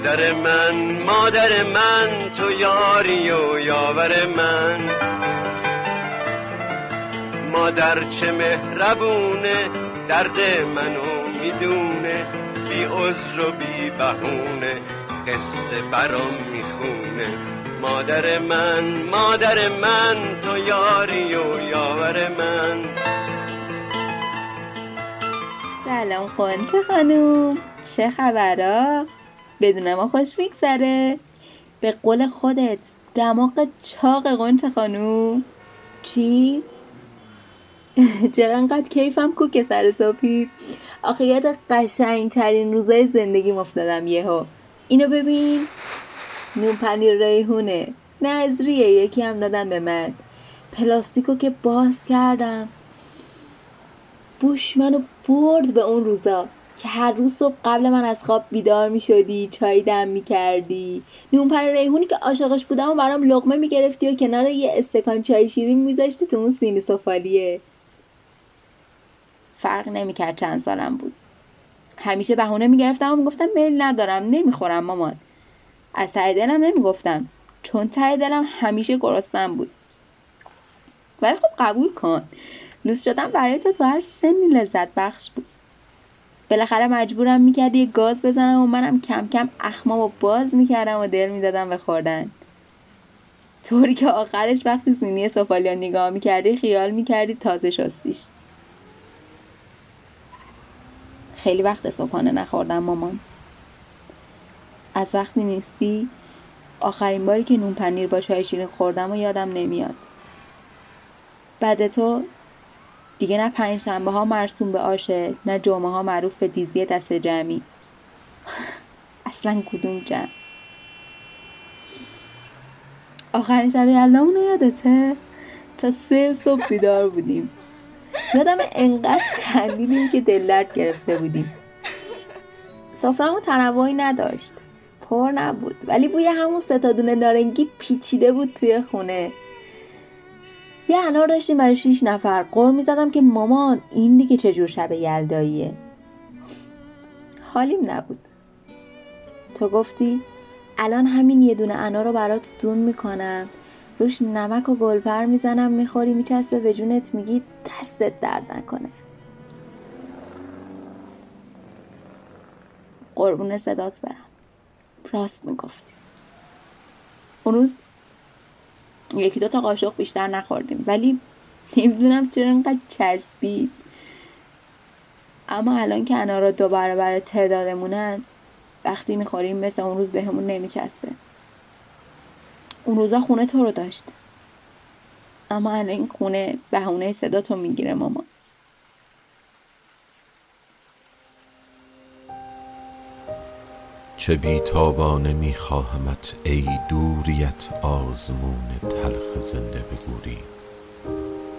مادر من تو یاری و یاور من، مادر چه مهربونه درد منو میدونه، بی عذر و بی بهونه قصه برام میخونه. مادر من تو یاری و یاور من. سلام قنچه خانوم، چه خبرها؟ بدون ما خوش میگذره؟ به قول خودت دماغ چاق قنچه خانوم. چی؟ چرا انقدر کیفم کوک سر صبحی؟ آخه یاد قشنگ ترین روزای زندگیم افتادم یهو. اینو ببین، نون پنیر ریحونه نظریه، یکی هم دادن به من. پلاستیکو که باز کردم بوش منو برد به اون روزا که هر روز صبح قبل من از خواب بیدار می شدی، چای دم می کردی، نون پنیر ریحونی که عاشقش بودم و برام لقمه می گرفتی و کنار یه استکان چای شیرین می زاشتی تو اون سینی سفالیه. فرق نمی کرد چند سالم بود، همیشه بهونه می گرفتم و می گفتم میل ندارم، نمی خورم مامان. از ته دلم نمی گفتم، چون ته دلم همیشه گرسنم بود. ولی خب قبول کن، لوس شدم برای تو هر سنی لذت بخش بود. بالاخره مجبورم میکردی یه گاز بزنم و منم کم کم اخمامو باز میکردم و دل میدادم به خوردن، طوری که آخرش وقتی سینی سفالیان نگاه میکردی خیال میکردی تازه شستیش. خیلی وقت صبحانه نخوردم مامان. از وقتی نیستی آخرین باری که نون پنیر با چای شیرین خوردم و یادم نمیاد. بعد تو دیگه نه پنجشنبه ها مرسوم به آشه، نه جمعه ها معروف به دیزی دست جمعی. اصلا کدوم جمع؟ آخرین شب یلدا اونو یادته؟ تا 3 صبح بیدار بودیم. یادم انقدر خندیدیم که دل درد گرفته بودیم. سفره‌مون تنوعی نداشت، پر نبود، ولی بوی همون 3 تا دونه نارنگی پیچیده بود توی خونه. یه انار داشتیم برای 6 نفر. قر می‌زدم که مامان این دیگه چجور شب یلداییه. حالیم نبود. تو گفتی الان همین یه دونه انار رو برات دون میکنم، روش نمک و گلپر میزنم، میخوری میچسبه به جونت، میگی دستت درد نکنه. قربون صدات برم، راست میگفتی. اون روز 1-2 تا قاشق بیشتر نخوردیم، ولی نمیدونم چرا اینقدر چسبید. اما الان که انارا 2 برابر تعدادمونن، وقتی میخوریم مثل اون روز بهمون نمیچسبه. اون روزا خونه تو رو داشت، اما الان این خونه بهونه صدا تو میگیره مامان. چه بیتابانه میخواهمت ای دوریت آزمون تلخ زنده بگوری،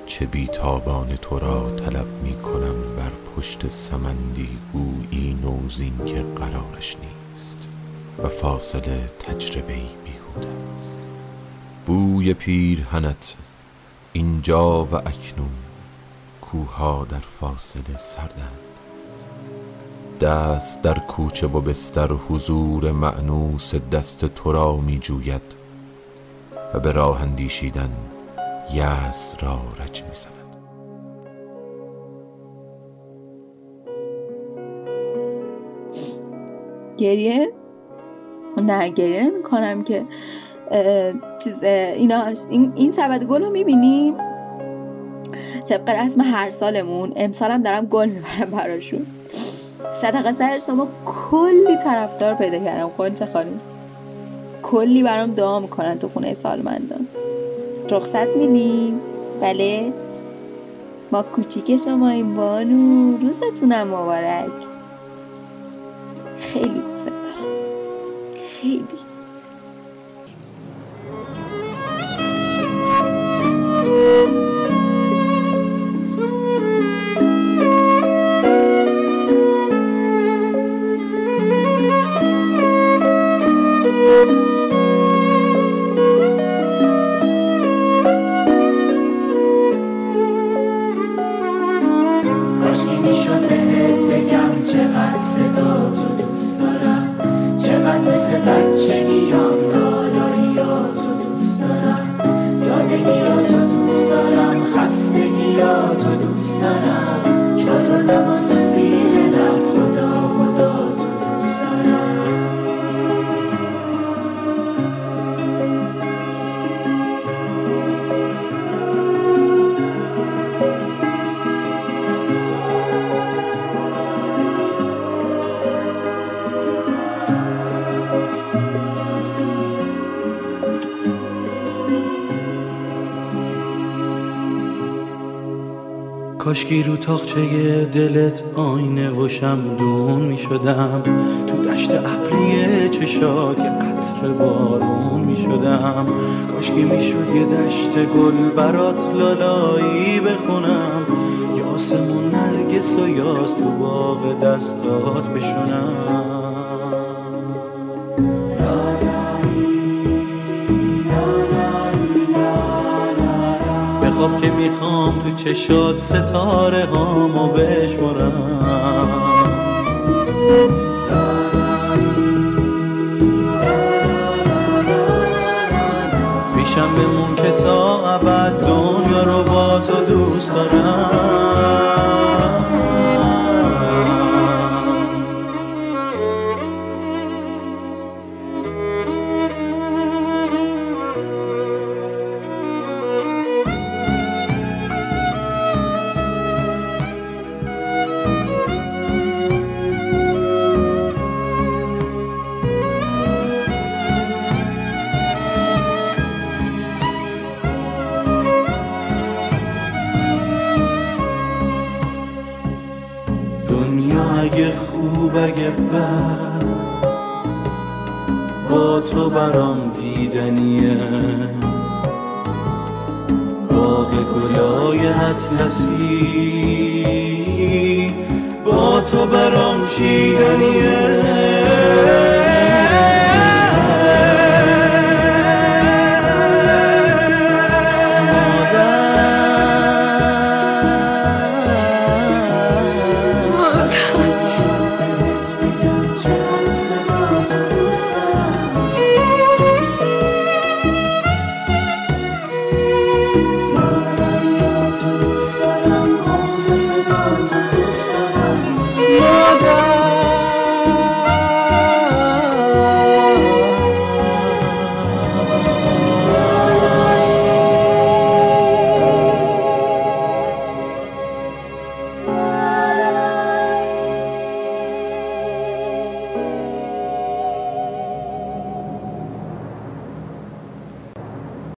چه بیتابانه تو را طلب میکنم بر پشت سمندی گویی نوزین که قرارش نیست و فاصله تجربه‌ای بیهوده است. بوی پیرهنت اینجا و اکنون، کوها در فاصله سردند، دست در کوچه و بستر حضور مأنوس دست تو را می جوید و به راه اندیشیدن یأس را رج می زند. گریه؟ نه گریه نمی کنم که این سبد گل رو می بینیم طبق رسم هر سالمون. امسالم دارم گل می برم براشون. صدقه سرش ما کلی طرفدار پیدا کردم قنچه خانم، کلی برام دعا میکنن تو خونه سالمندان. رخصت میدین؟ بله ما کوچیک شما این بانو، روزتونم مبارک. خیلی دوست دارم، خیلی. تو دوست دارم، چادر نماز زیر لب، خدا خدا تو دوست دارم. کاشکی رو تاقچه دلت آینه و شمدون می شدم، تو دشت ابری چشات یه قطر بارون می شدم. کاشکی می شد یه دشت گل برات لالایی بخونم، یه آسمون نرگس و یاس تو باغ دستات بشونم. خواب که میخوام تو چشات ستاره هامو بشمارم، پیشم بمون که تا ابد دنیا رو با تو دوست دارم. اگه خوب اگه بد با تو برام دیدنیه، باغ گلای اطلسی با تو برام چیدنیه.